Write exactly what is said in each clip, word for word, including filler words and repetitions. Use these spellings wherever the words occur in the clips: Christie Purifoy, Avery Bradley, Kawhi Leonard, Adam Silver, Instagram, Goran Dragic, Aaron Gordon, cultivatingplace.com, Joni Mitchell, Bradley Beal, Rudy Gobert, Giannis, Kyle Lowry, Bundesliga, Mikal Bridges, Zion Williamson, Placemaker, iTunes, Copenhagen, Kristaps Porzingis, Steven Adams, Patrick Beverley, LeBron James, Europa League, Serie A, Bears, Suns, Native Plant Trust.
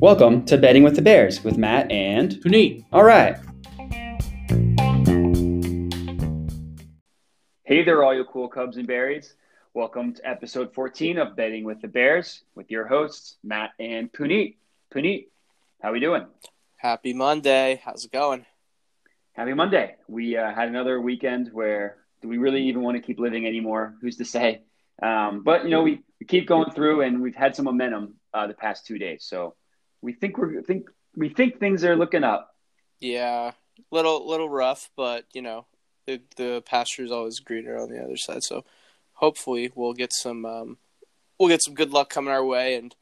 Welcome to Betting with the Bears with Matt and Puneet. All right. Hey there, all you cool Cubs and Berries. Welcome to episode fourteen of Betting with the Bears with your hosts, Matt and Puneet. Puneet, how we doing? Happy Monday. How's it going? Happy Monday. We uh, had another weekend where do we really even want to keep living anymore? Who's to say? Um, but, you know, we, we keep going through and we've had some momentum uh, the past two days. So we think we're think we think things are looking up. Yeah, little little rough, but you know the the pasture's always greener on the other side. So hopefully we'll get some um, we'll get some good luck coming our way. And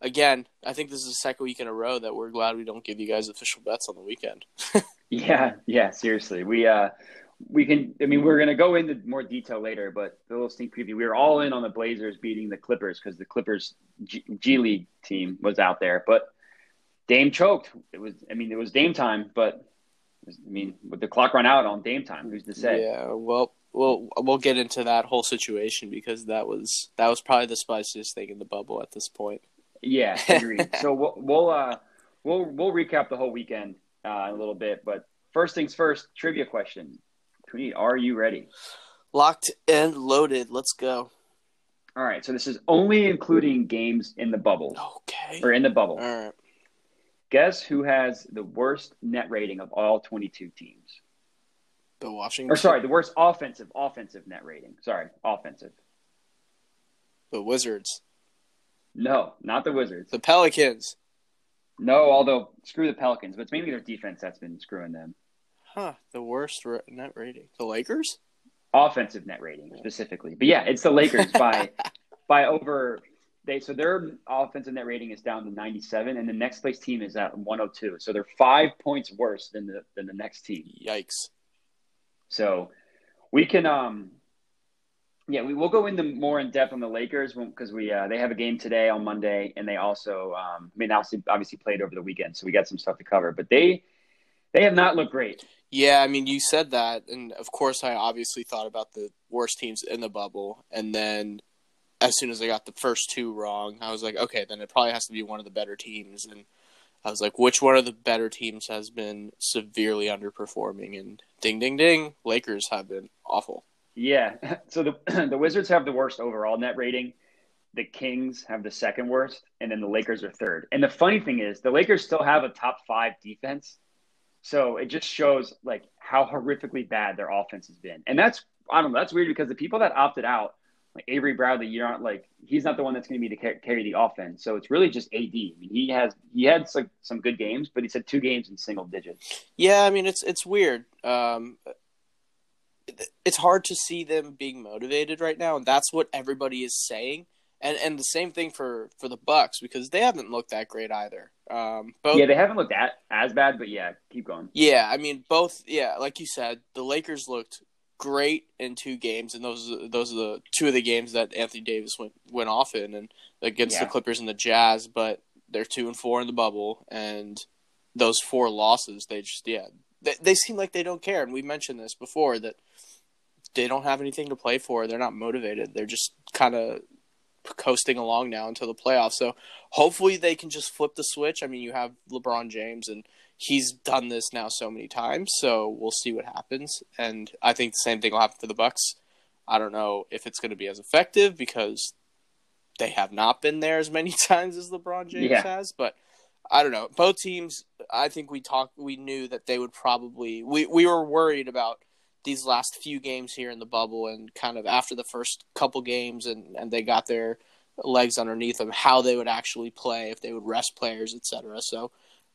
again, I think this is the second week in a row that we're glad we don't give you guys official bets on the weekend. yeah, yeah, seriously, we uh we can. I mean, we're gonna go into more detail later, but a little sneak preview. We were all in on the Blazers beating the Clippers because the Clippers G-, G League team was out there, but Dame choked. It was, I mean, it was Dame time, but it was, I mean, with the clock run out on Dame time, who's to say? Yeah, well, we'll we'll get into that whole situation because that was that was probably the spiciest thing in the bubble at this point. Yeah, agreed. so we'll we'll uh, we'll we'll recap the whole weekend uh, in a little bit, but first things first, trivia question. Puneet, are you ready? Locked and loaded. Let's go. All right. So this is only including games in the bubble. Okay. Or in the bubble. All right. Guess who has the worst net rating of all twenty-two teams? The Washington. Or sorry, the worst offensive offensive net rating. Sorry, offensive. The Wizards. No, not the Wizards. The Pelicans. No, although screw the Pelicans, but it's mainly their defense that's been screwing them. Huh, the worst re- net rating. The Lakers? Offensive net rating specifically. But yeah, it's the Lakers by by over they so their offensive net rating is down to ninety-seven and the next place team is at one oh two. So they're five points worse than the than the next team. Yikes. So we can um yeah, we will go into more in depth on the Lakers because we uh, they have a game today on Monday and they also um I mean obviously obviously played over the weekend, so we got some stuff to cover, but they they have not looked great. Yeah, I mean, you said that, and of course I obviously thought about the worst teams in the bubble, and then as soon as I got the first two wrong, I was like, okay, then it probably has to be one of the better teams, and I was like, which one of the better teams has been severely underperforming, and ding, ding, ding, Lakers have been awful. Yeah, so the the Wizards have the worst overall net rating, the Kings have the second worst, and then the Lakers are third. And the funny thing is, the Lakers still have a top five defense. So it just shows like how horrifically bad their offense has been. And that's, I don't know, that's weird because the people that opted out, like Avery Bradley, you're not like, he's not the one that's going to be to carry the offense. So it's really just A D. I mean, he has, he had like some good games, but he's had two games in single digits. Yeah. I mean, it's, it's weird. Um, it's hard to see them being motivated right now. And that's what everybody is saying. And and the same thing for, for the Bucks because they haven't looked that great either. Um, both, yeah, they haven't looked at, as bad, but yeah, keep going. Yeah, I mean, both, yeah, like you said, the Lakers looked great in two games, and those those are the two of the games that Anthony Davis went, went off in and against yeah. the Clippers and the Jazz, but they're two and four in the bubble, and those four losses, they just, yeah, they, they seem like they don't care, and we mentioned this before, that they don't have anything to play for, they're not motivated, they're just kind of coasting along now until the playoffs. So hopefully they can just flip the switch. I mean, you have LeBron James and he's done this now so many times, so we'll see what happens. And I think the same thing will happen for the Bucks. I don't know if it's going to be as effective because they have not been there as many times as LeBron James yeah. has, but I don't know. Both teams, I think we talked, we knew that they would probably, we, we were worried about these last few games here in the bubble and kind of after the first couple games and, and they got their legs underneath them, how they would actually play, if they would rest players, et cetera. So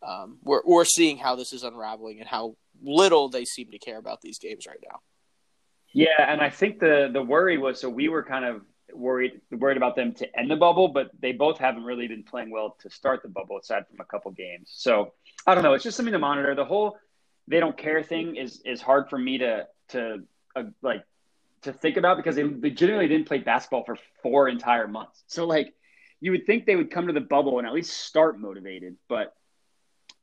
um, we're, we're seeing how this is unraveling and how little they seem to care about these games right now. Yeah, and I think the, the worry was, so we were kind of worried worried about them to end the bubble, but they both haven't really been playing well to start the bubble aside from a couple games. So I don't know. It's just something to monitor. The whole they don't care thing is is hard for me to – to uh, like to think about because they legitimately didn't play basketball for four entire months. So like you would think they would come to the bubble and at least start motivated. But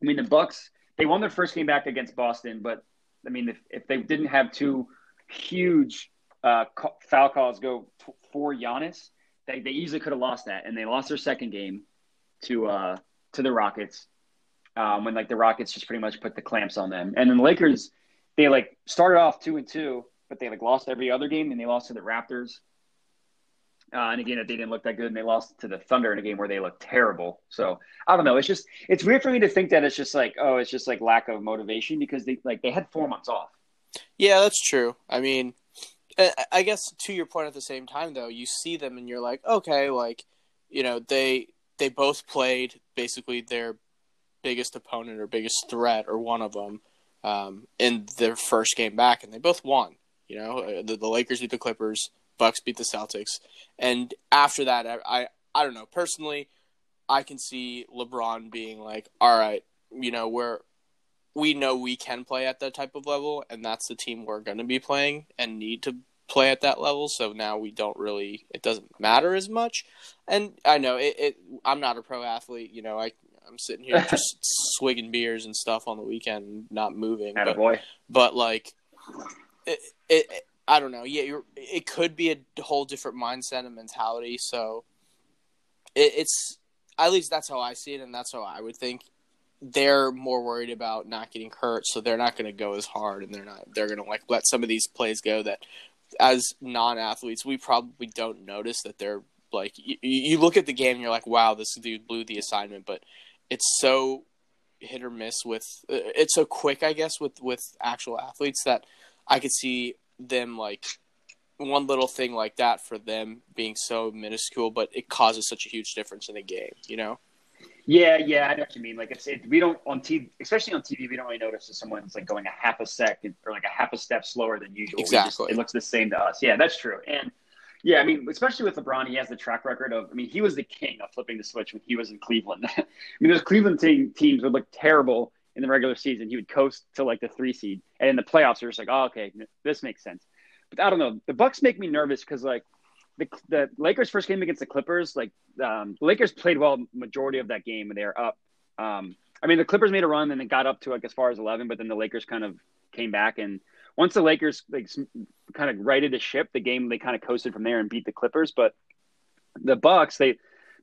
I mean, the Bucks, they won their first game back against Boston, but I mean, if, if they didn't have two huge uh, foul calls go for Giannis, They, they easily could have lost that, and they lost their second game to uh, to the Rockets um, when, like, the Rockets just pretty much put the clamps on them. And then the Lakers, they, like, started off two and two, but they, like, lost every other game, and they lost to the Raptors. Uh, and again, they didn't look that good, and they lost to the Thunder in a game where they looked terrible. So I don't know. It's just it's weird for me to think that it's just like, oh, it's just like lack of motivation because they like they had four months off. Yeah, that's true. I mean, I guess to your point at the same time, though, you see them and you're like, okay, like, you know, they they both played basically their biggest opponent or biggest threat or one of them um, in their first game back, and they both won. You know, the, the Lakers beat the Clippers. Bucks beat the Celtics, and after that, I, I I don't know. Personally, I can see LeBron being like, "All right, you know, we're we know we can play at that type of level, and that's the team we're going to be playing and need to play at that level. So now we don't really it doesn't matter as much." And I know it. it I'm not a pro athlete, you know. I I'm sitting here just swigging beers and stuff on the weekend, and not moving. But, boy. but like it. it, it I don't know. Yeah, you're, it could be a whole different mindset and mentality. So it, it's at least that's how I see it, and that's how I would think. They're more worried about not getting hurt, so they're not going to go as hard, and they're not they're going to like let some of these plays go that, as non-athletes, we probably don't notice that they're like. You, you look at the game, and you're like, wow, this dude blew the assignment, but it's so hit or miss with. It's so quick, I guess, with with actual athletes that I could see. Them like one little thing like that for them being so minuscule, but it causes such a huge difference in the game, you know? Yeah, yeah, I know what you mean. Like it's it, we don't on T V, especially on T V, we don't really notice if someone's like going a half a second or like a half a step slower than usual. Exactly, just, it looks the same to us. Yeah, that's true. And yeah, I mean, especially with LeBron, he has the track record of. I mean, he was the king of flipping the switch when he was in Cleveland. I mean, those Cleveland team, teams would look terrible. In the regular season, he would coast to like the three seed, and in the playoffs, they're just like, "Oh, okay, this makes sense." But I don't know. The Bucks make me nervous because like the the Lakers' first game against the Clippers, like um, the Lakers played well majority of that game, and they were up. Um, I mean, the Clippers made a run and it got up to like as far as eleven, but then the Lakers kind of came back, and once the Lakers like kind of righted the ship, the game they kind of coasted from there and beat the Clippers. But the Bucks, they.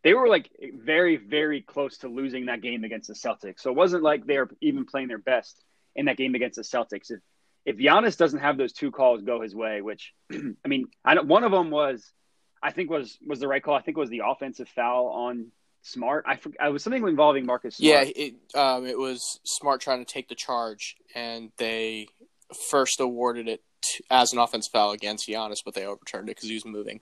They were, like, very, very close to losing that game against the Celtics. So it wasn't like they were even playing their best in that game against the Celtics. If if Giannis doesn't have those two calls go his way, which, I mean, I don't, one of them was, I think was was the right call. I think it was the offensive foul on Smart. I, I was something involving Marcus Smart. Yeah, it, um, it was Smart trying to take the charge, and they first awarded it to, as an offensive foul against Giannis, but they overturned it because he was moving.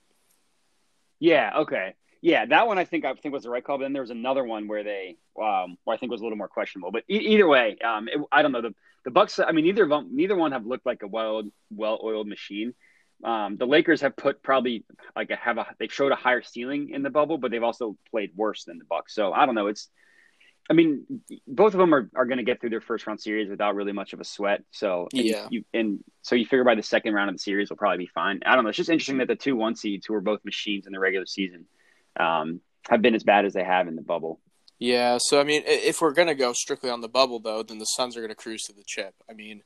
Yeah, okay. Yeah, that one I think I think was the right call. But then there was another one where they, um, where I think was a little more questionable. But e- either way, um, it, I don't know the the Bucks. I mean, neither of them, neither one have looked like a well well oiled machine. Um, the Lakers have put probably like a, have a they've showed a higher ceiling in the bubble, but they've also played worse than the Bucks. So I don't know. It's, I mean, both of them are, are going to get through their first round series without really much of a sweat. So and yeah, you, and so you figure by the second round of the series will probably be fine. I don't know. It's just interesting that the two one seeds who are both machines in the regular season. Um, have been as bad as they have in the bubble. Yeah, so I mean, if we're gonna go strictly on the bubble, though, then the Suns are gonna cruise to the chip. I mean,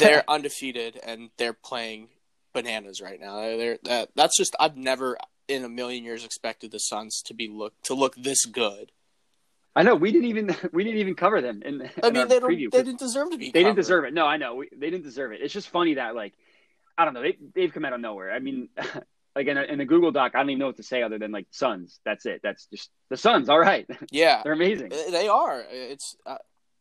they're undefeated and they're playing bananas right now. They're that, that's just I've never in a million years expected the Suns to be look to look this good. I know we didn't even we didn't even cover them. In, I mean, in they, don't, they didn't deserve to be. They covered. didn't deserve it. No, I know we, they didn't deserve it. It's just funny that like I don't know they they've come out of nowhere. I mean. Like in a, in the Google Doc, I don't even know what to say other than like Suns. That's it. That's just the Suns. All right. Yeah, they're amazing. They are. It's uh,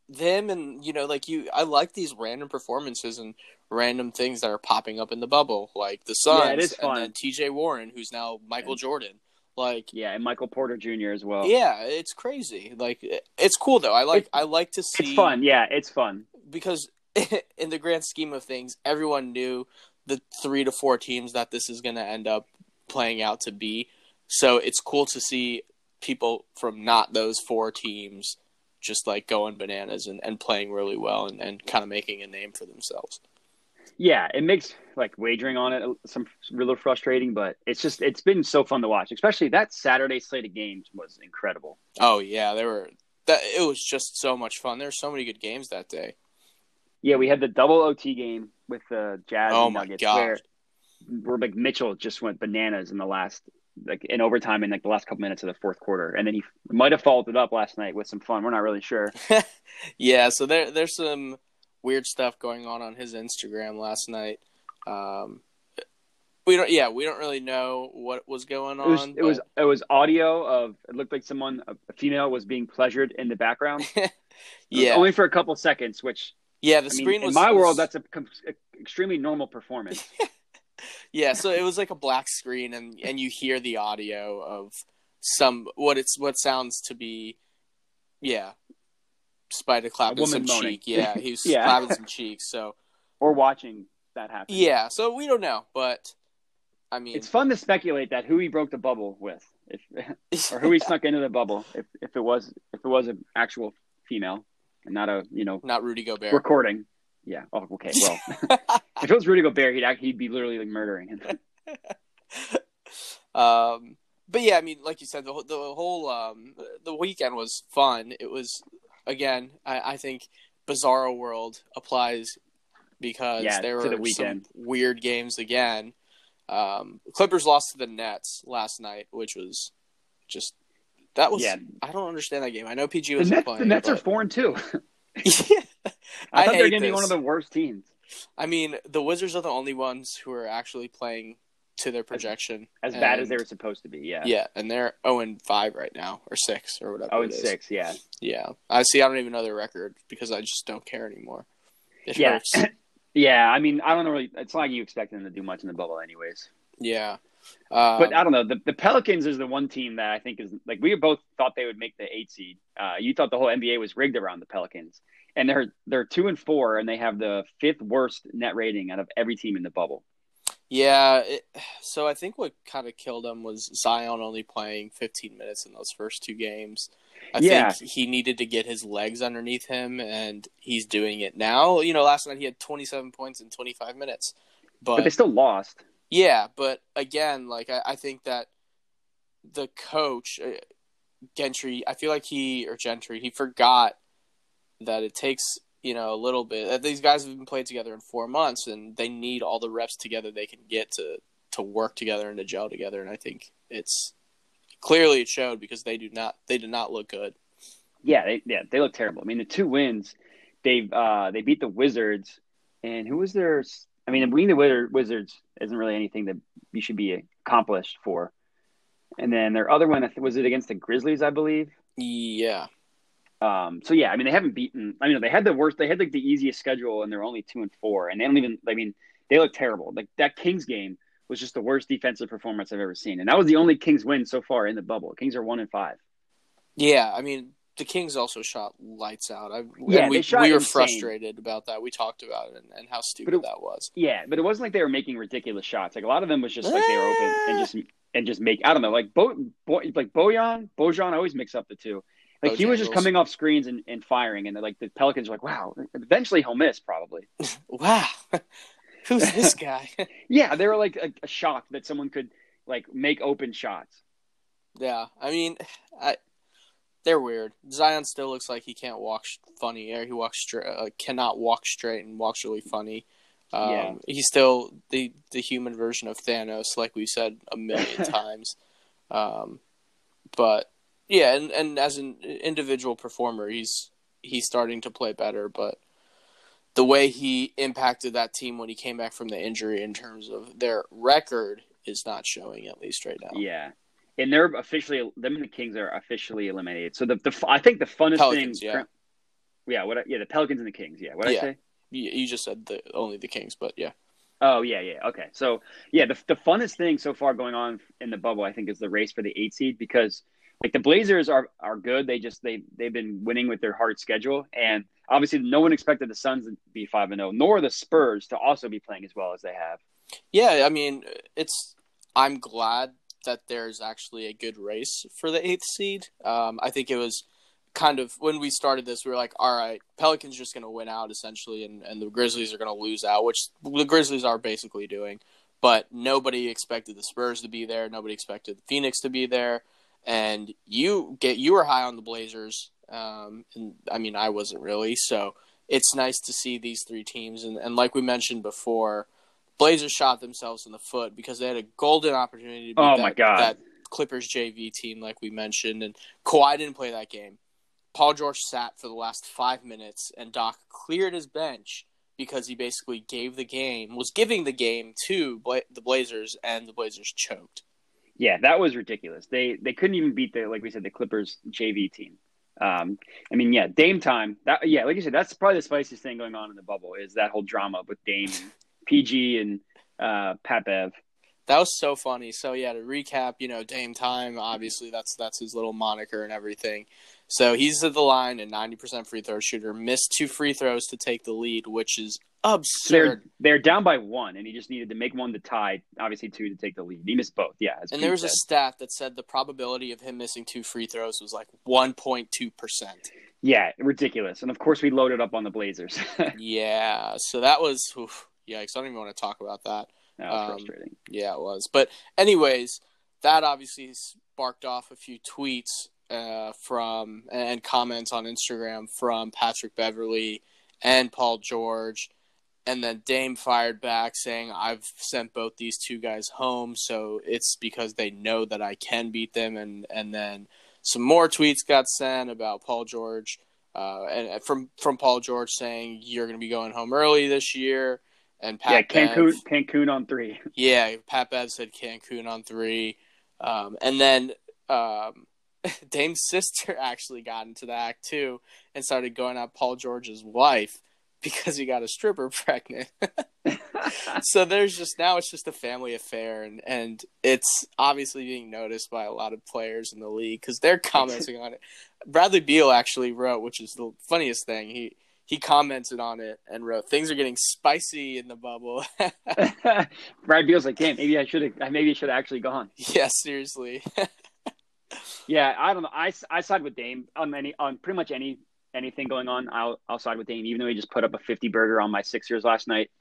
them, and you know, like you. I like these random performances and random things that are popping up in the bubble, like the Suns. Yeah, it is fun. And then T J. Warren, who's now Michael yeah. Jordan. Like yeah, and Michael Porter Junior as well. Yeah, it's crazy. Like it's cool though. I like. It's, I like to see. It's fun. Yeah, it's fun because in the grand scheme of things, everyone knew. The three to four teams that this is going to end up playing out to be. So it's cool to see people from not those four teams just like going bananas and, and playing really well and, and kind of making a name for themselves. Yeah. It makes like wagering on it some a little frustrating, but it's just, it's been so fun to watch, especially that Saturday slate of games was incredible. Oh yeah. They were, that it was just so much fun. There were so many good games that day. Yeah, we had the double O T game with the Jazz oh and Nuggets. Oh, my God. Where, where like Mitchell just went bananas in the last like in overtime in like the last couple minutes of the fourth quarter. And then he might have followed it up last night with some fun. We're not really sure. Yeah, so there there's some weird stuff going on on his Instagram last night. Um, we don't, yeah, we don't really know what was going on. It was, but... it was, it was audio of, it looked like someone, a female, was being pleasured in the background. Yeah, only for a couple seconds. Which, yeah, the I screen mean, was in my was... world. That's a, a extremely normal performance. Yeah, so it was like a black screen, and, and you hear the audio of some what it's what sounds to be, yeah, Spider clapping some moaning. Cheek. Yeah, he was yeah. clapping some cheeks. So or watching that happen. Yeah, so we don't know, but I mean, it's fun to speculate that who he broke the bubble with, if, or who he yeah. snuck into the bubble. If if it was if it was an actual female and not a you know not Rudy Gobert recording. Yeah. Oh, okay. Well, if it was Rudy Gobert, he'd he'd be literally like murdering him. um, but yeah, I mean, like you said, the whole, the whole um, the weekend was fun. It was again, I, I think, Bizarro World applies because yeah, there were the some weird games again. Um, Clippers lost to the Nets last night, which was just that was. Yeah. I don't understand that game. I know P G was the Nets, playing. The Nets but... are four and two. Yeah. I, I thought they were going to be one of the worst teams. I mean, the Wizards are the only ones who are actually playing to their projection. As, as and, bad as they were supposed to be, yeah. Yeah, and they're oh and five right now, or six, or whatever oh and six, it is. Yeah. Yeah. I see, I don't even know their record, because I just don't care anymore. It yeah. hurts. Yeah, I mean, I don't know really – it's not like you expect them to do much in the bubble anyways. Yeah. Um, but I don't know. The, the Pelicans is the one team that I think is – like, we both thought they would make the eight seed. Uh, you thought the whole N B A was rigged around the Pelicans. And they're they're two and four, and they have the fifth worst net rating out of every team in the bubble. Yeah, it, so I think what kind of killed them was Zion only playing fifteen minutes in those first two games. I yeah. think he needed to get his legs underneath him, and he's doing it now. You know, last night he had twenty-seven points in twenty-five minutes, but, but they still lost. Yeah, but again, like I, I think that the coach uh, Gentry, I feel like he or Gentry, he forgot. That it takes, you know, a little bit. These guys have been played together in four months, and they need all the reps together they can get to, to work together and to gel together. And I think it's clearly it showed because they do not they did not look good. Yeah, they, yeah, they look terrible. I mean, the two wins, they uh, they beat the Wizards, and who was their? I mean, beating the Wizards isn't really anything that you should be accomplished for. And then their other one was it against the Grizzlies, I believe. Yeah. Um, so yeah, I mean, they haven't beaten, I mean, they had the worst, they had like the easiest schedule and they're only two and four and they don't even, I mean, they look terrible. Like that Kings game was just the worst defensive performance I've ever seen. And that was the only Kings win so far in the bubble. Kings are one and five. Yeah. I mean, the Kings also shot lights out. I, yeah, we, they shot we were insane. Frustrated about that. We talked about it and, and how stupid it, that was. Yeah. But it wasn't like they were making ridiculous shots. Like a lot of them was just like, they were open and just, and just make, I don't know, like Bo, Bo like Bojan, Bojan, I always mix up the two. Like, he was just coming off screens and, and firing, and, like, the Pelicans were like, wow, eventually he'll miss, probably. Wow. Who's this guy? Yeah, they were, like, a, a shock that someone could, like, make open shots. Yeah, I mean, I, they're weird. Zion still looks like he can't walk funny, or he walks straight, uh, cannot walk straight and walks really funny. Um, yeah. He's still the, the human version of Thanos, like we've said a million times. Um, but... Yeah, and, and as an individual performer, he's he's starting to play better. But the way he impacted that team when he came back from the injury in terms of their record is not showing, at least right now. Yeah, and they're officially – them and the Kings are officially eliminated. So the, the I think the funnest Pelicans, thing yeah. – yeah, what I, yeah, the Pelicans and the Kings. Yeah, what did yeah. I say? You just said the, only the Kings, but yeah. Oh, yeah, yeah, okay. So, yeah, the the funnest thing so far going on in the bubble, I think, is the race for the eight seed because – Like the Blazers are, are good. They just they they've been winning with their hard schedule, and obviously no one expected the Suns to be five and zero, nor the Spurs to also be playing as well as they have. Yeah, I mean, it's I'm glad that there's actually a good race for the eighth seed. Um, I think it was kind of when we started this, we were like, all right, Pelicans just going to win out essentially, and, and the Grizzlies are going to lose out, which the Grizzlies are basically doing. But nobody expected the Spurs to be there. Nobody expected Phoenix to be there. And you get you were high on the Blazers, um, and I mean I wasn't really. So it's nice to see these three teams, and, and like we mentioned before, Blazers shot themselves in the foot because they had a golden opportunity to beat oh that, my God. that Clippers J V team like we mentioned, and Kawhi didn't play that game. Paul George sat for the last five minutes, and Doc cleared his bench because he basically gave the game, was giving the game to Bla- the Blazers, and the Blazers choked. Yeah, that was ridiculous. They they couldn't even beat the, like we said, the Clippers J V team. Um, I mean, yeah, Dame time. That, yeah, like you said, that's probably the spiciest thing going on in the bubble is that whole drama with Dame, P G, and uh, Pat Bev. That was so funny. So yeah, to recap, you know, Dame time. Obviously, that's that's his little moniker and everything. So he's at the line, a ninety percent free throw shooter. Missed two free throws to take the lead, which is absurd. They're, they're down by one, and he just needed to make one to tie, obviously two to take the lead. He missed both, yeah. And there was said. a stat that said the probability of him missing two free throws was like one point two percent. Yeah, ridiculous. And, of course, we loaded up on the Blazers. Yeah, so that was oof, yikes. I don't even want to talk about that. That was um, frustrating. Yeah, it was. But anyways, that obviously sparked off a few tweets Uh, from and comments on Instagram from Patrick Beverley and Paul George, and then Dame fired back saying, "I've sent both these two guys home, so it's because they know that I can beat them." And and then some more tweets got sent about Paul George, uh, and from from Paul George saying, "You're going to be going home early this year." And Pat yeah, Cancun Bev, Cancun on three. Yeah, Pat Bev said Cancun on three, um, and then. Um, Dame's sister actually got into the act, too, and started going at Paul George's wife because he got a stripper pregnant. So there's just – now it's just a family affair, and, and it's obviously being noticed by a lot of players in the league because they're commenting on it. Bradley Beal actually wrote, which is the funniest thing, he he commented on it and wrote, "Things are getting spicy in the bubble." Brad Beal's like, "Damn, maybe I should have maybe I should have actually gone." Yeah, seriously. Yeah, I don't know. I, I side with Dame on any on pretty much any anything going on. I'll I'll side with Dame, even though he just put up a fifty burger on my Sixers last night.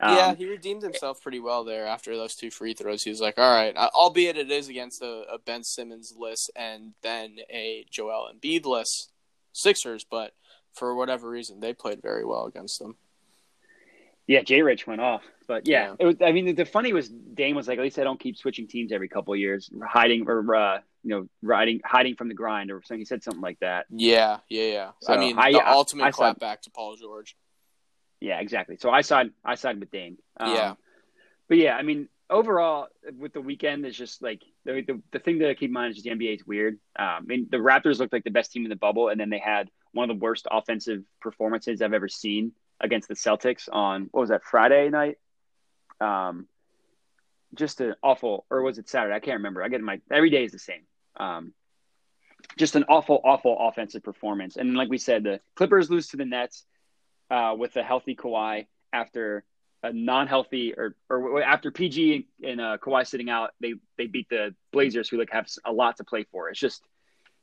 Um, yeah, he redeemed himself pretty well there after those two free throws. He was like, "All right," albeit it is against a, a Ben Simmons list and then a Joel Embiid list Sixers, but for whatever reason, they played very well against them. Yeah, Jay Rich went off, but yeah, yeah. It was, I mean, the, the funny was Dame was like, "At least I don't keep switching teams every couple of years, hiding or." Uh, you know, riding, hiding from the grind or something. He said something like that. Yeah, yeah, yeah. So I mean, I, the I, ultimate I clap side, back to Paul George. Yeah, exactly. So I side, I side with Dame. Um, yeah. But, yeah, I mean, overall, with the weekend, it's just like the, the the thing that I keep in mind is just the N B A is weird. Um, I mean, the Raptors looked like the best team in the bubble, and then they had one of the worst offensive performances I've ever seen against the Celtics on, what was that, Friday night? Um, just an awful – or was it Saturday? I can't remember. I get my – every day is the same. Um, just an awful, awful offensive performance. And like we said, the Clippers lose to the Nets uh, with a healthy Kawhi after a non-healthy or or after P G and uh, Kawhi sitting out. They they beat the Blazers, who like have a lot to play for. It's just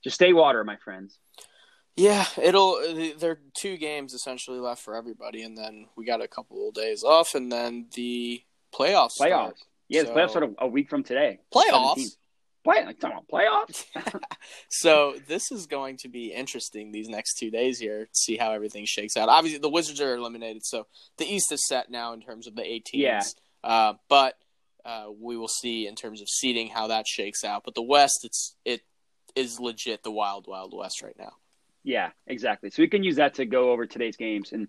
just stay water, my friends. Yeah, it'll. There are two games essentially left for everybody, and then we got a couple of days off, and then the playoffs. Playoffs. Start. Yeah, so, the playoffs start a week from today. Playoffs. Play, like, talking about playoffs. So this is going to be interesting these next two days here to see how everything shakes out. Obviously, the Wizards are eliminated, so the East is set now in terms of the eight teams. Yeah. Uh, but uh, we will see in terms of seeding how that shakes out. But the West, it's it is legit the wild, wild West right now. Yeah, exactly. So we can use that to go over today's games and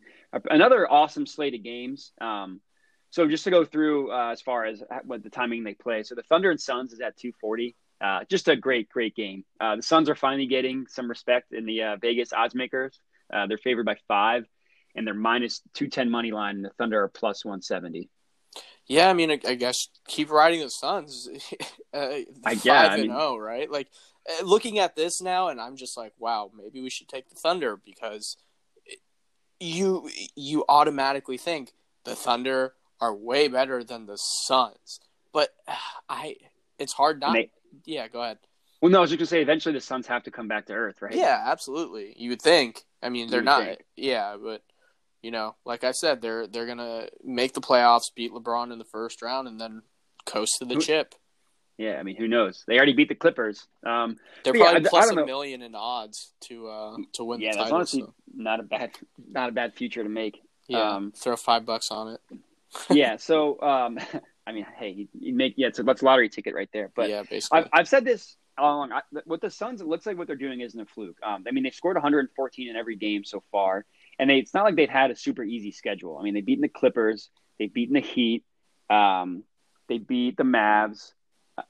another awesome slate of games. Um, so just to go through uh, as far as what the timing they play. So the Thunder and Suns is at two forty. Uh, just a great, great game. Uh, the Suns are finally getting some respect in the uh, Vegas odds makers. Uh, they're favored by five, and they're minus two ten money line, and the Thunder are plus one seventy. Yeah, I mean, I, I guess keep riding the Suns. uh, I guess. five and oh, I mean, right? Like, looking at this now, and I'm just like, wow, maybe we should take the Thunder because it, you you automatically think the Thunder are way better than the Suns. But uh, I it's hard not – Yeah, go ahead. Well, no, I was just going to say, eventually the Suns have to come back to Earth, right? Yeah, absolutely. You would think. I mean, they're not – yeah, but, you know, like I said, they're they're going to make the playoffs, beat LeBron in the first round, and then coast to the who, chip. Yeah, I mean, who knows? They already beat the Clippers. Um, they're probably yeah, plus a know. million in odds to uh, to win yeah, the title. Yeah, that's honestly so. not, a bad, not a bad future to make. Yeah, um, throw five bucks on it. Yeah. So, um, I mean, hey, you make yeah, it's a, that's a lottery ticket right there. But yeah, basically. I've, I've said this all along. I, with the Suns, it looks like what they're doing isn't a fluke. Um, I mean, they've scored one hundred fourteen in every game so far, and they, it's not like they've had a super easy schedule. I mean, they've beaten the Clippers, they've beaten the Heat, um, they beat the Mavs.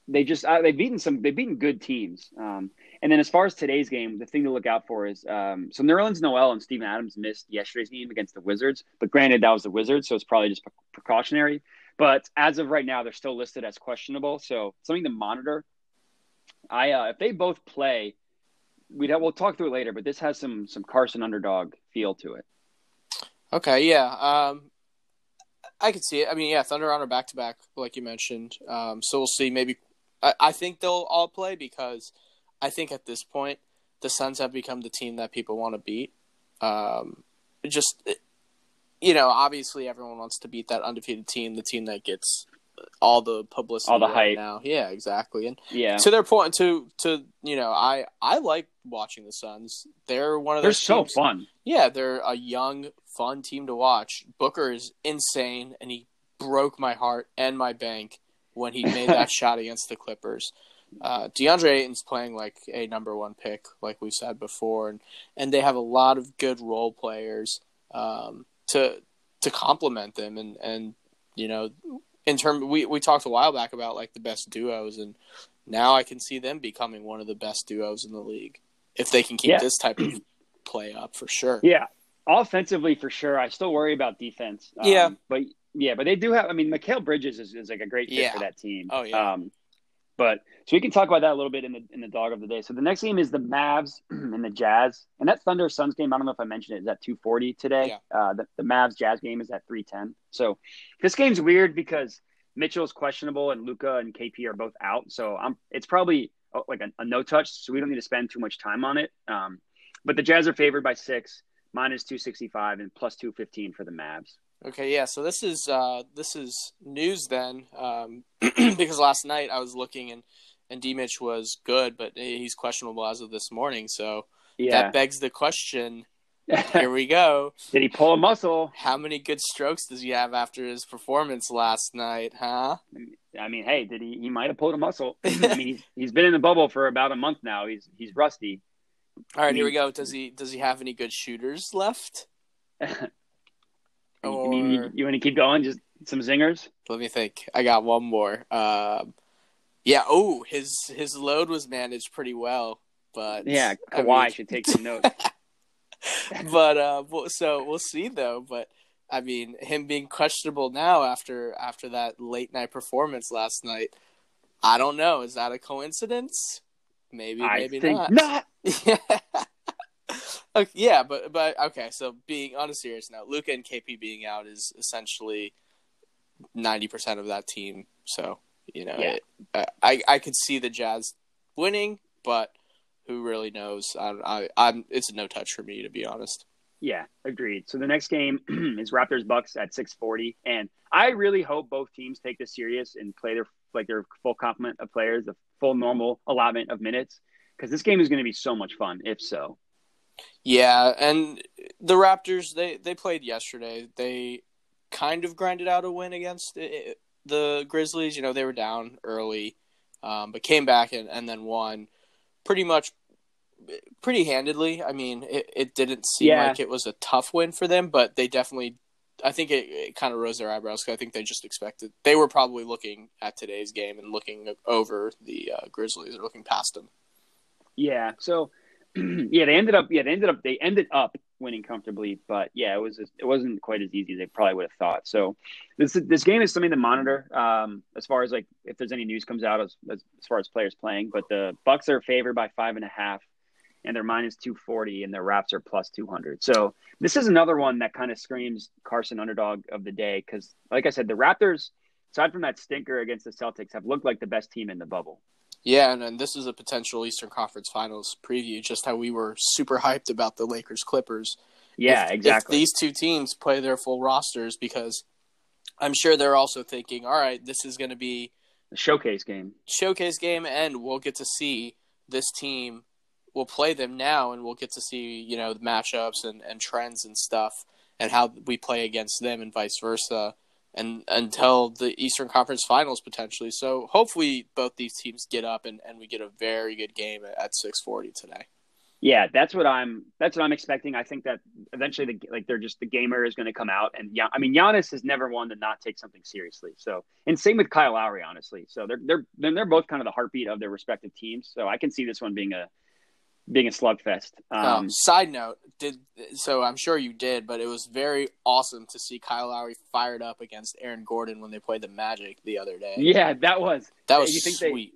They just uh, they've beaten some they've beaten good teams. Um, and then as far as today's game, the thing to look out for is um, so New Orleans Noel and Steven Adams missed yesterday's game against the Wizards. But granted, that was the Wizards, so it's probably just pre- precautionary. But as of right now, they're still listed as questionable, so something to monitor. I uh, if they both play, we'd have, we'll talk through it later. But this has some some Carson underdog feel to it. Okay, yeah. Um... I could see it. I mean, yeah, Thunder on or back-to-back, like you mentioned. Um, so we'll see. Maybe I, I think they'll all play because I think at this point the Suns have become the team that people want to beat. Um, just, you know, obviously everyone wants to beat that undefeated team, the team that gets all the publicity, all the right hype now. Yeah, exactly. And yeah, to their point, to to you know, I I like watching the Suns. They're one of they're those so teams. Fun. Yeah, they're a young, fun team to watch. Booker is insane, and he broke my heart and my bank when he made that shot against the Clippers. Uh, DeAndre Ayton's playing like a number one pick, like we said before, and, and they have a lot of good role players um, to to complement them. And, and you know, in term we we talked a while back about like the best duos, and now I can see them becoming one of the best duos in the league if they can keep yeah. this type of play up for sure. Yeah. Offensively, for sure. I still worry about defense. Um, yeah. But, yeah, but they do have – I mean, Mikal Bridges is, is like a great fit yeah. for that team. Oh, yeah. Um, but – so we can talk about that a little bit in the in the dog of the day. So the next game is the Mavs and the Jazz. And that Thunder-Suns game, I don't know if I mentioned it, is at two forty today. Yeah. Uh, the, the Mavs-Jazz game is at three ten. So this game's weird because Mitchell's questionable and Luka and K P are both out. So I'm, it's probably like a, a no-touch, so we don't need to spend too much time on it. Um, but the Jazz are favored by six. Minus two sixty-five and plus two fifteen for the Mavs. Okay, yeah. So this is uh, this is news then, um, because last night I was looking and and D-Mitch was good, but he's questionable as of this morning. So yeah. that begs the question. Here we go. Did he pull a muscle? How many good strokes does he have after his performance last night? Huh? I mean, hey, did he? He might have pulled a muscle. I mean, he's, he's been in the bubble for about a month now. He's he's rusty. All right, here we go. Does he does he have any good shooters left? Or... you, you, you want to keep going? Just some zingers? Let me think. I got one more. Um, yeah. Oh, his his load was managed pretty well, but yeah, Kawhi I mean... should take some notes. But uh, so we'll see though. But I mean, him being questionable now after after that late night performance last night, I don't know. Is that a coincidence? Maybe, maybe I think not. not. Yeah. Okay, yeah, but but okay. So being on a serious note, Luka and K P being out is essentially ninety percent of that team. So you know, yeah. it, I I could see the Jazz winning, but who really knows? I, I I'm it's a no touch for me, to be honest. Yeah, agreed. So the next game is Raptors Bucks at six forty, and I really hope both teams take this serious and play their like their full complement of players, the full normal allotment of minutes, because this game is going to be so much fun, if so. Yeah, and the Raptors, they, they played yesterday. They kind of grinded out a win against the Grizzlies. You know, they were down early, um, but came back and, and then won pretty much pretty handedly. I mean, it, it didn't seem yeah. like it was a tough win for them, but they definitely – I think it, it kind of rose their eyebrows because I think they just expected – they were probably looking at today's game and looking over the uh, Grizzlies or looking past them. Yeah, so yeah, they ended up yeah, they ended up they ended up winning comfortably, but yeah, it was just, it wasn't quite as easy as they probably would have thought. So this this game is something to monitor um, as far as like if there's any news comes out as, as as far as players playing. But the Bucks are favored by five and a half, and they're minus two forty, and the Raps are plus two hundred. So this is another one that kind of screams Carson underdog of the day because, like I said, the Raptors, aside from that stinker against the Celtics, have looked like the best team in the bubble. Yeah, and, and this is a potential Eastern Conference Finals preview, just how we were super hyped about the Lakers-Clippers. Yeah, if, exactly. If these two teams play their full rosters, because I'm sure they're also thinking, all right, this is going to be a showcase game. Showcase game, and we'll get to see this team. We'll play them now, and we'll get to see, you know, the matchups and, and trends and stuff and how we play against them and vice versa. and until the Eastern Conference Finals potentially. So hopefully both these teams get up and, and we get a very good game at six forty today. Yeah, that's what I'm. That's what I'm expecting. I think that eventually, the, like, they're just the gamer is going to come out, and yeah, I mean, Giannis has never one to not take something seriously. So, and same with Kyle Lowry, honestly. So they're they're then they're both kind of the heartbeat of their respective teams. So I can see this one being a being a slugfest. Um, um, side note, did so I'm sure you did, but it was very awesome to see Kyle Lowry fired up against Aaron Gordon when they played the Magic the other day. Yeah, that was that was you think sweet.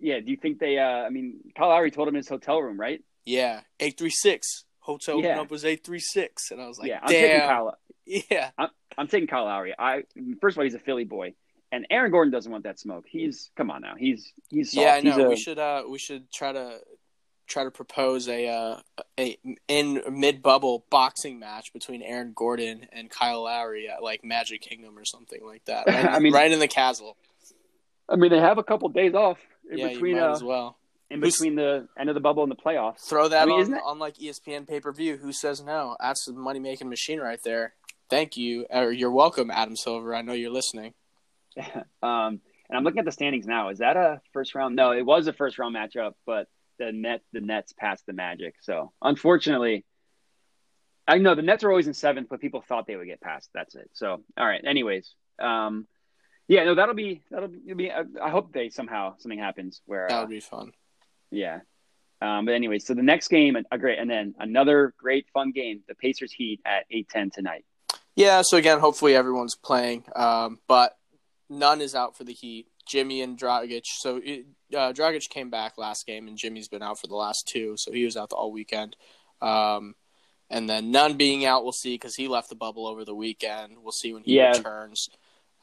They, yeah, do you think they? Uh, I mean, Kyle Lowry told him in his hotel room, right? Yeah, eight three six. Hotel yeah. Open up was eight three six. And I was like, yeah, I'm damn. Taking Kyle, yeah. I'm, I'm taking Kyle Lowry. I, first of all, he's a Philly boy. And Aaron Gordon doesn't want that smoke. He's – come on now. He's he's soft. Yeah, I know. He's a, we should uh, we should try to try to propose a, uh, a in mid-bubble boxing match between Aaron Gordon and Kyle Lowry at, like, Magic Kingdom or something like that. Right, I mean, right in the castle. I mean, they have a couple days off in yeah, between – uh, as well. In between Who's, the end of the bubble and the playoffs. Throw that I mean, on, isn't it? On like E S P N pay-per-view. Who says no? That's the money-making machine right there. Thank you. Or you're welcome, Adam Silver. I know you're listening. um, and I'm looking at the standings now. Is that a first round? No, it was a first round matchup, but the net the Nets passed the Magic. So, unfortunately, I know the Nets are always in seventh, but people thought they would get past. That's it. So, all right. Anyways, um, yeah, no, that'll be that'll be I, I hope they somehow something happens where that would uh, be fun. Yeah. Um, but anyway, so the next game, a great, and then another great fun game, the Pacers Heat at eight ten tonight. Yeah. So again, hopefully everyone's playing, um, but none is out for the Heat. Jimmy and Dragic. So it, uh, Dragic came back last game and Jimmy's been out for the last two. So he was out the all weekend. Um, and then none being out, we'll see, cause he left the bubble over the weekend. We'll see when he yeah. returns.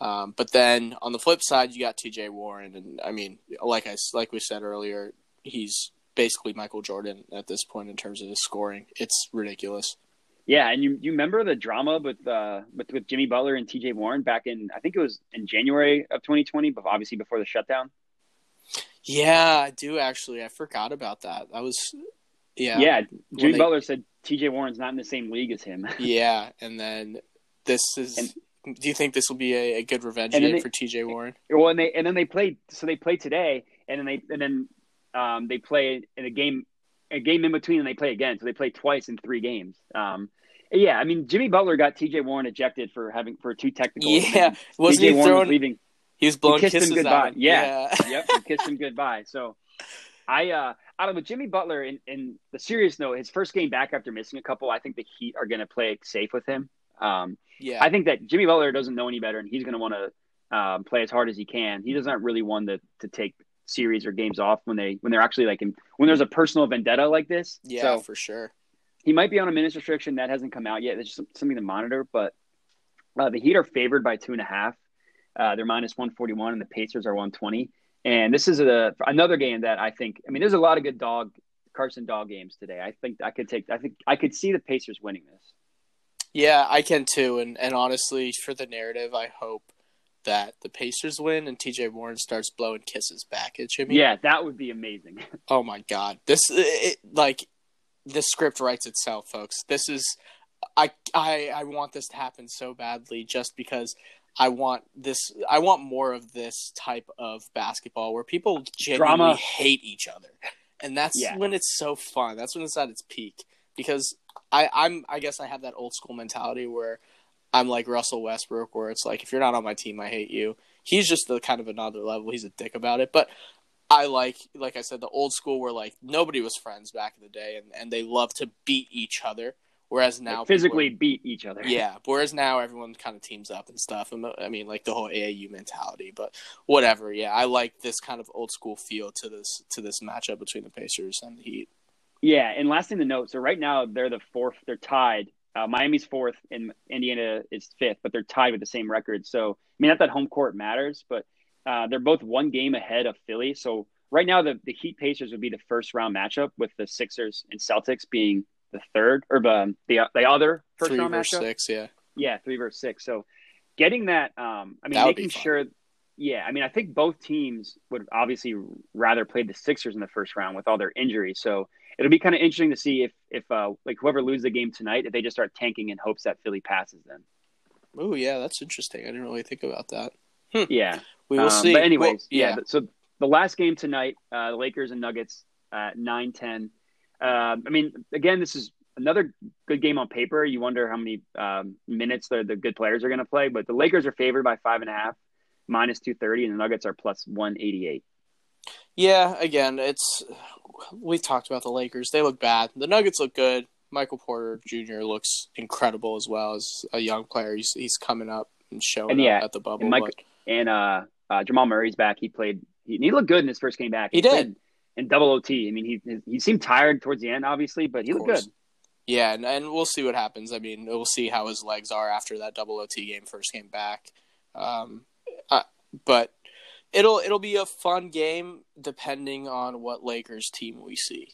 Um, but then on the flip side, you got T J Warren. And I mean, like I, like we said earlier, he's basically Michael Jordan at this point in terms of his scoring. It's ridiculous. Yeah, and you you remember the drama with uh with, with Jimmy Butler and T J Warren back in, I think it was in January of twenty twenty, but obviously before the shutdown. Yeah, I do actually. I forgot about that. That was yeah. Yeah, Jimmy they, Butler said T J Warren's not in the same league as him. Yeah, and then this is. And, do you think this will be a, a good revenge game they, for T J Warren? Well, and they and then they played. So they played today, and then they and then. Um, they play in a game, a game in between, and they play again. So they play twice in three games. Um, yeah, I mean, Jimmy Butler got T J Warren ejected for having for two technical. Yeah, wasn't he throwing? Was leaving. He was blowing he kissed kisses him goodbye. Out. Yeah, yeah. Yep, he kissed him goodbye. So, I uh, I don't know. Jimmy Butler, in, in the serious note, his first game back after missing a couple, I think the Heat are going to play safe with him. Um, yeah, I think that Jimmy Butler doesn't know any better, and he's going to want to um, play as hard as he can. He doesn't really want to to take series or games off when they when they're actually like in, when there's a personal vendetta like this. Yeah, so for sure. He might be on a minutes restriction that hasn't come out yet. It's just something to monitor. But uh, the Heat are favored by two and a half. Uh, they're minus one forty one, and the Pacers are one twenty. And this is a another game that I think. I mean, there's a lot of good dog Carson dog games today. I think I could take. I think I could see the Pacers winning this. Yeah, I can too. And and honestly, for the narrative, I hope that the Pacers win and T J Warren starts blowing kisses back at Jimmy. Yeah, that would be amazing. Oh my God, this it, like the script writes itself, folks. This is I I I want this to happen so badly, just because I want this. I want more of this type of basketball where people genuinely Drama. hate each other, and that's yeah. when it's so fun. That's when it's at its peak, because I I'm I guess I have that old school mentality where I'm like Russell Westbrook, where it's like, if you're not on my team, I hate you. He's just the kind of another level. He's a dick about it. But I like, like I said, the old school where like nobody was friends back in the day, and, and they love to beat each other. Whereas now, like physically people, beat each other. Yeah. Whereas now everyone kind of teams up and stuff. And I mean, like the whole A A U mentality, but whatever. Yeah. I like this kind of old school feel to this, to this matchup between the Pacers and the Heat. Yeah. And last thing to note. So right now they're the fourth, they're tied. Uh, Miami's fourth and Indiana is fifth, but they're tied with the same record. So, I mean, not that home court matters, but uh, they're both one game ahead of Philly. So, right now, the, the Heat Pacers would be the first round matchup, with the Sixers and Celtics being the third or the the, the other first round matchup. Three versus six, yeah. Yeah, three versus six. So, getting that, um, I mean, making sure, yeah, I mean, I think both teams would obviously rather play the Sixers in the first round with all their injuries. So, it'll be kind of interesting to see if, if uh, like whoever loses the game tonight, if they just start tanking in hopes that Philly passes them. Oh, yeah, that's interesting. I didn't really think about that. Hm. Yeah. We will um, see. But anyways, well, yeah. yeah but so the last game tonight, uh, the Lakers and Nuggets, uh, nine ten. Uh, I mean, again, this is another good game on paper. You wonder how many um, minutes the, the good players are going to play. But the Lakers are favored by five and a half, minus two thirty, and the Nuggets are plus one eighty-eight. Yeah, again, it's we've talked about the Lakers. They look bad. The Nuggets look good. Michael Porter Junior looks incredible as well as a young player. He's, he's coming up and showing and yeah, up at the bubble. And, Michael, and uh, uh, Jamal Murray's back. He played he, – he looked good in his first game back. He, he did. In double O T. I mean, he he seemed tired towards the end, obviously, but he looked good. Yeah, and, and we'll see what happens. I mean, we'll see how his legs are after that double O T game, first game back. Um, I, but it'll it'll be a fun game depending on what Lakers team we see.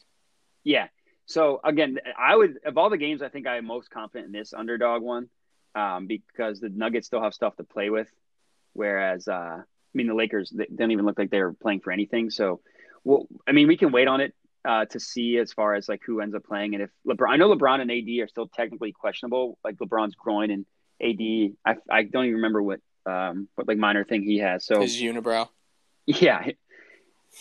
Yeah. So, again, I would of all the games, I think I am most confident in this underdog one um, because the Nuggets still have stuff to play with, whereas, uh, I mean, the Lakers, they don't even look like they're playing for anything. So, well, I mean, we can wait on it uh, to see as far as, like, who ends up playing. And if LeBron – I know LeBron and A D are still technically questionable. Like, LeBron's groin and A D, I, I don't even remember what, um, what, like, minor thing he has. So his unibrow. Yeah.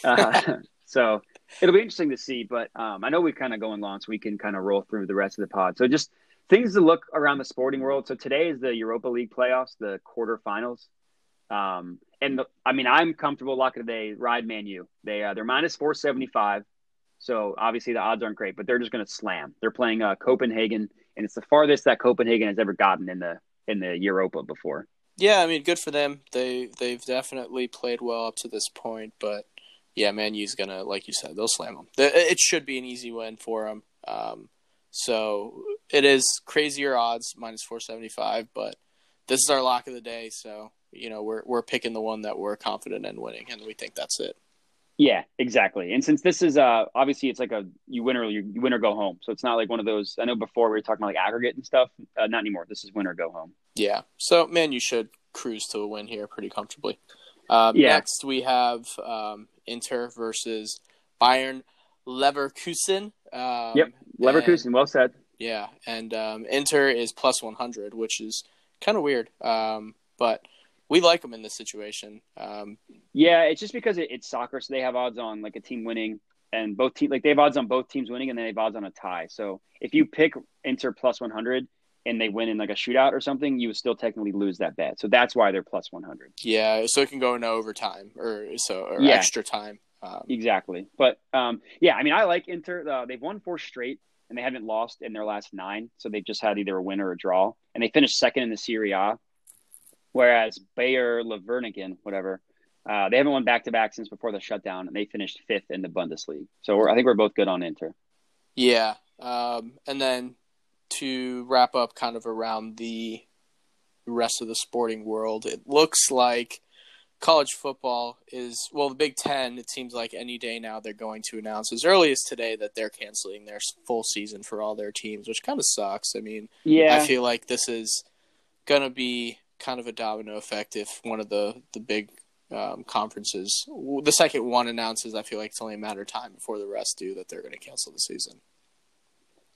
Uh, so – it'll be interesting to see, but um, I know we're kind of going long, so we can kind of roll through the rest of the pod. So just things to look around the sporting world. So today is the Europa League playoffs, the quarterfinals. Um, and, the, I mean, I'm comfortable locking today, ride Man U. They, uh, they're minus four seventy-five, so obviously the odds aren't great, but they're just going to slam. They're playing uh, Copenhagen, and it's the farthest that Copenhagen has ever gotten in the in the Europa before. Yeah, I mean, good for them. They, they've definitely played well up to this point, but yeah, Man U's going to, like you said, they'll slam them. It should be an easy win for them. Um, so it is crazier odds, minus four seventy-five, but this is our lock of the day. So, you know, we're we're picking the one that we're confident in winning, and we think that's it. Yeah, exactly. And since this is uh, obviously it's like a you win or you win or go home. So it's not like one of those. I know before we were talking about like aggregate and stuff. Uh, not anymore. This is win or go home. Yeah. So, Man U should cruise to a win here pretty comfortably. Um, yeah. Next, we have um, Inter versus Bayern Leverkusen. Um, yep, Leverkusen, and, well said. Yeah, and um, Inter is plus one hundred, which is kind of weird. Um, but we like them in this situation. Um, yeah, it's just because it, it's soccer, so they have odds on like a team winning, and both teams like they have odds on both teams winning, and they have odds on a tie. So if you pick Inter plus one hundred. And they win in like a shootout or something, you would still technically lose that bet. So that's why they're plus one hundred. Yeah, so it can go into overtime or so or yeah. extra time. Um, exactly. But, um, yeah, I mean, I like Inter. Uh, they've won four straight, and they haven't lost in their last nine. So they've just had either a win or a draw. And they finished second in the Serie A, whereas Bayer Leverkusen, whatever, uh, they haven't won back-to-back since before the shutdown, and they finished fifth in the Bundesliga. So we're, I think we're both good on Inter. Yeah, um, and then – to wrap up kind of around the rest of the sporting world, it looks like college football is, well, the Big Ten, it seems like any day now they're going to announce as early as today that they're canceling their full season for all their teams, which kind of sucks. I mean, yeah. I feel like this is going to be kind of a domino effect if one of the, the big um, conferences, the second one announces, I feel like it's only a matter of time before the rest do that they're going to cancel the season.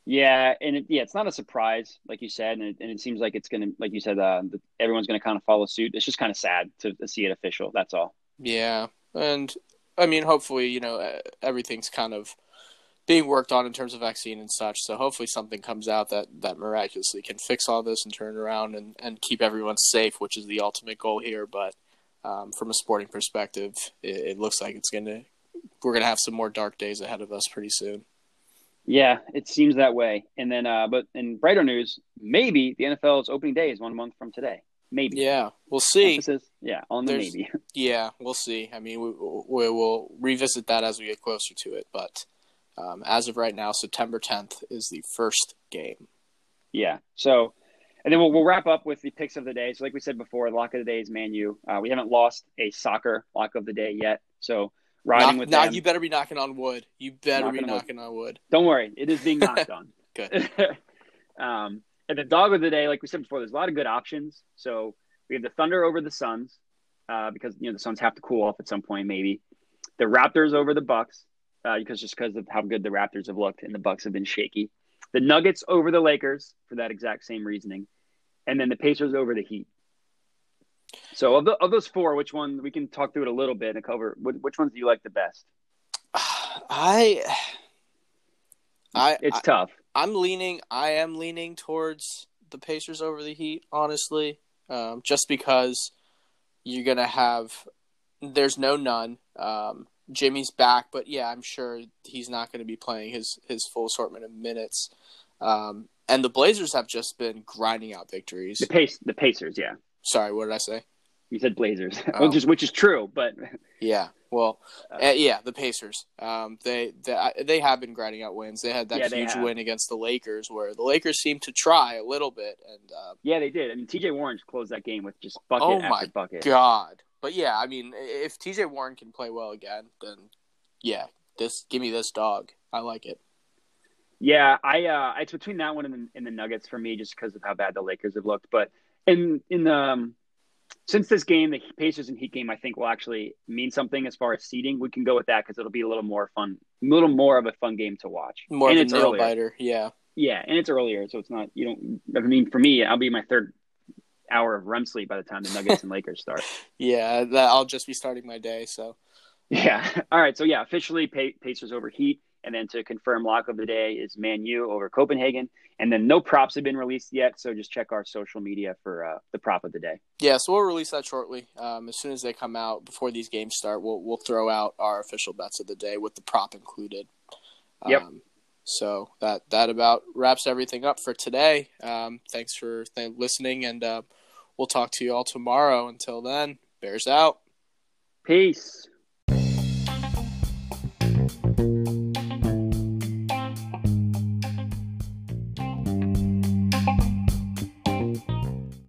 Yeah, and it, yeah, it's not a surprise, like you said, and it, and it seems like it's going to, like you said, uh, everyone's going to kind of follow suit. It's just kind of sad to see it official, that's all. Yeah, and, I mean, hopefully, you know, everything's kind of being worked on in terms of vaccine and such, so hopefully something comes out that, that miraculously can fix all this and turn around and, and keep everyone safe, which is the ultimate goal here, but um, from a sporting perspective, it, it looks like it's going to, we're going to have some more dark days ahead of us pretty soon. Yeah, it seems that way. And then, uh, but in brighter news, maybe the N F L's opening day is one month from today. Maybe. Yeah, we'll see. Emphasis, yeah, on the There's, maybe. Yeah, we'll see. I mean, we, we will revisit that as we get closer to it. But um, as of right now, September tenth is the first game. Yeah. So, and then we'll, we'll wrap up with the picks of the day. So, like we said before, the lock of the day is Man U. Uh, we haven't lost a soccer lock of the day yet. So, Riding Knock, with now, you better be knocking on wood. You better knocking be knocking on wood. on wood. Don't worry, it is being knocked on. Good. um, and the dog of the day, like we said before, there's a lot of good options. So we have the Thunder over the Suns, uh, because you know the Suns have to cool off at some point, maybe. The Raptors over the Bucks, uh, because just because of how good the Raptors have looked and the Bucks have been shaky. The Nuggets over the Lakers for that exact same reasoning, and then the Pacers over the Heat. So of, the, of those four, which one – we can talk through it a little bit and cover – which ones do you like the best? I I It's I, tough. I'm leaning – I am leaning towards the Pacers over the Heat, honestly, um, just because you're going to have – there's no none. Um, Jimmy's back, but, yeah, I'm sure he's not going to be playing his, his full assortment of minutes. Um, and the Blazers have just been grinding out victories. The pace, the Pacers, yeah. Sorry, what did I say? You said Blazers, oh. which is which is true, but yeah, well, uh, uh, yeah, the Pacers. Um, they they they have been grinding out wins. They had that yeah, huge win against the Lakers, where the Lakers seemed to try a little bit, and uh, yeah, they did. I mean, T J. Warren closed that game with just bucket oh after bucket. Oh my god! But yeah, I mean, if T J. Warren can play well again, then yeah, this give me this dog. I like it. Yeah, I uh, it's between that one and the, and the Nuggets for me, just because of how bad the Lakers have looked, but. In in the um, since this game, the Pacers and Heat game, I think will actually mean something as far as seeding. We can go with that because it'll be a little more fun, a little more of a fun game to watch. More and of a nail biter, yeah, yeah, and it's earlier, so it's not you don't. I mean, for me, I'll be my third hour of R E M sleep by the time the Nuggets and Lakers start. Yeah, that, I'll just be starting my day. So yeah, all right. So yeah, officially pay, Pacers over Heat, and then to confirm lock of the day is Man U over Copenhagen. And then no props have been released yet, so just check our social media for uh, the prop of the day. Yeah, so we'll release that shortly. Um, as soon as they come out, before these games start, we'll we'll throw out our official bets of the day with the prop included. Um, yep. So that, that about wraps everything up for today. Um, thanks for th- listening, and uh, we'll talk to you all tomorrow. Until then, Bears out. Peace.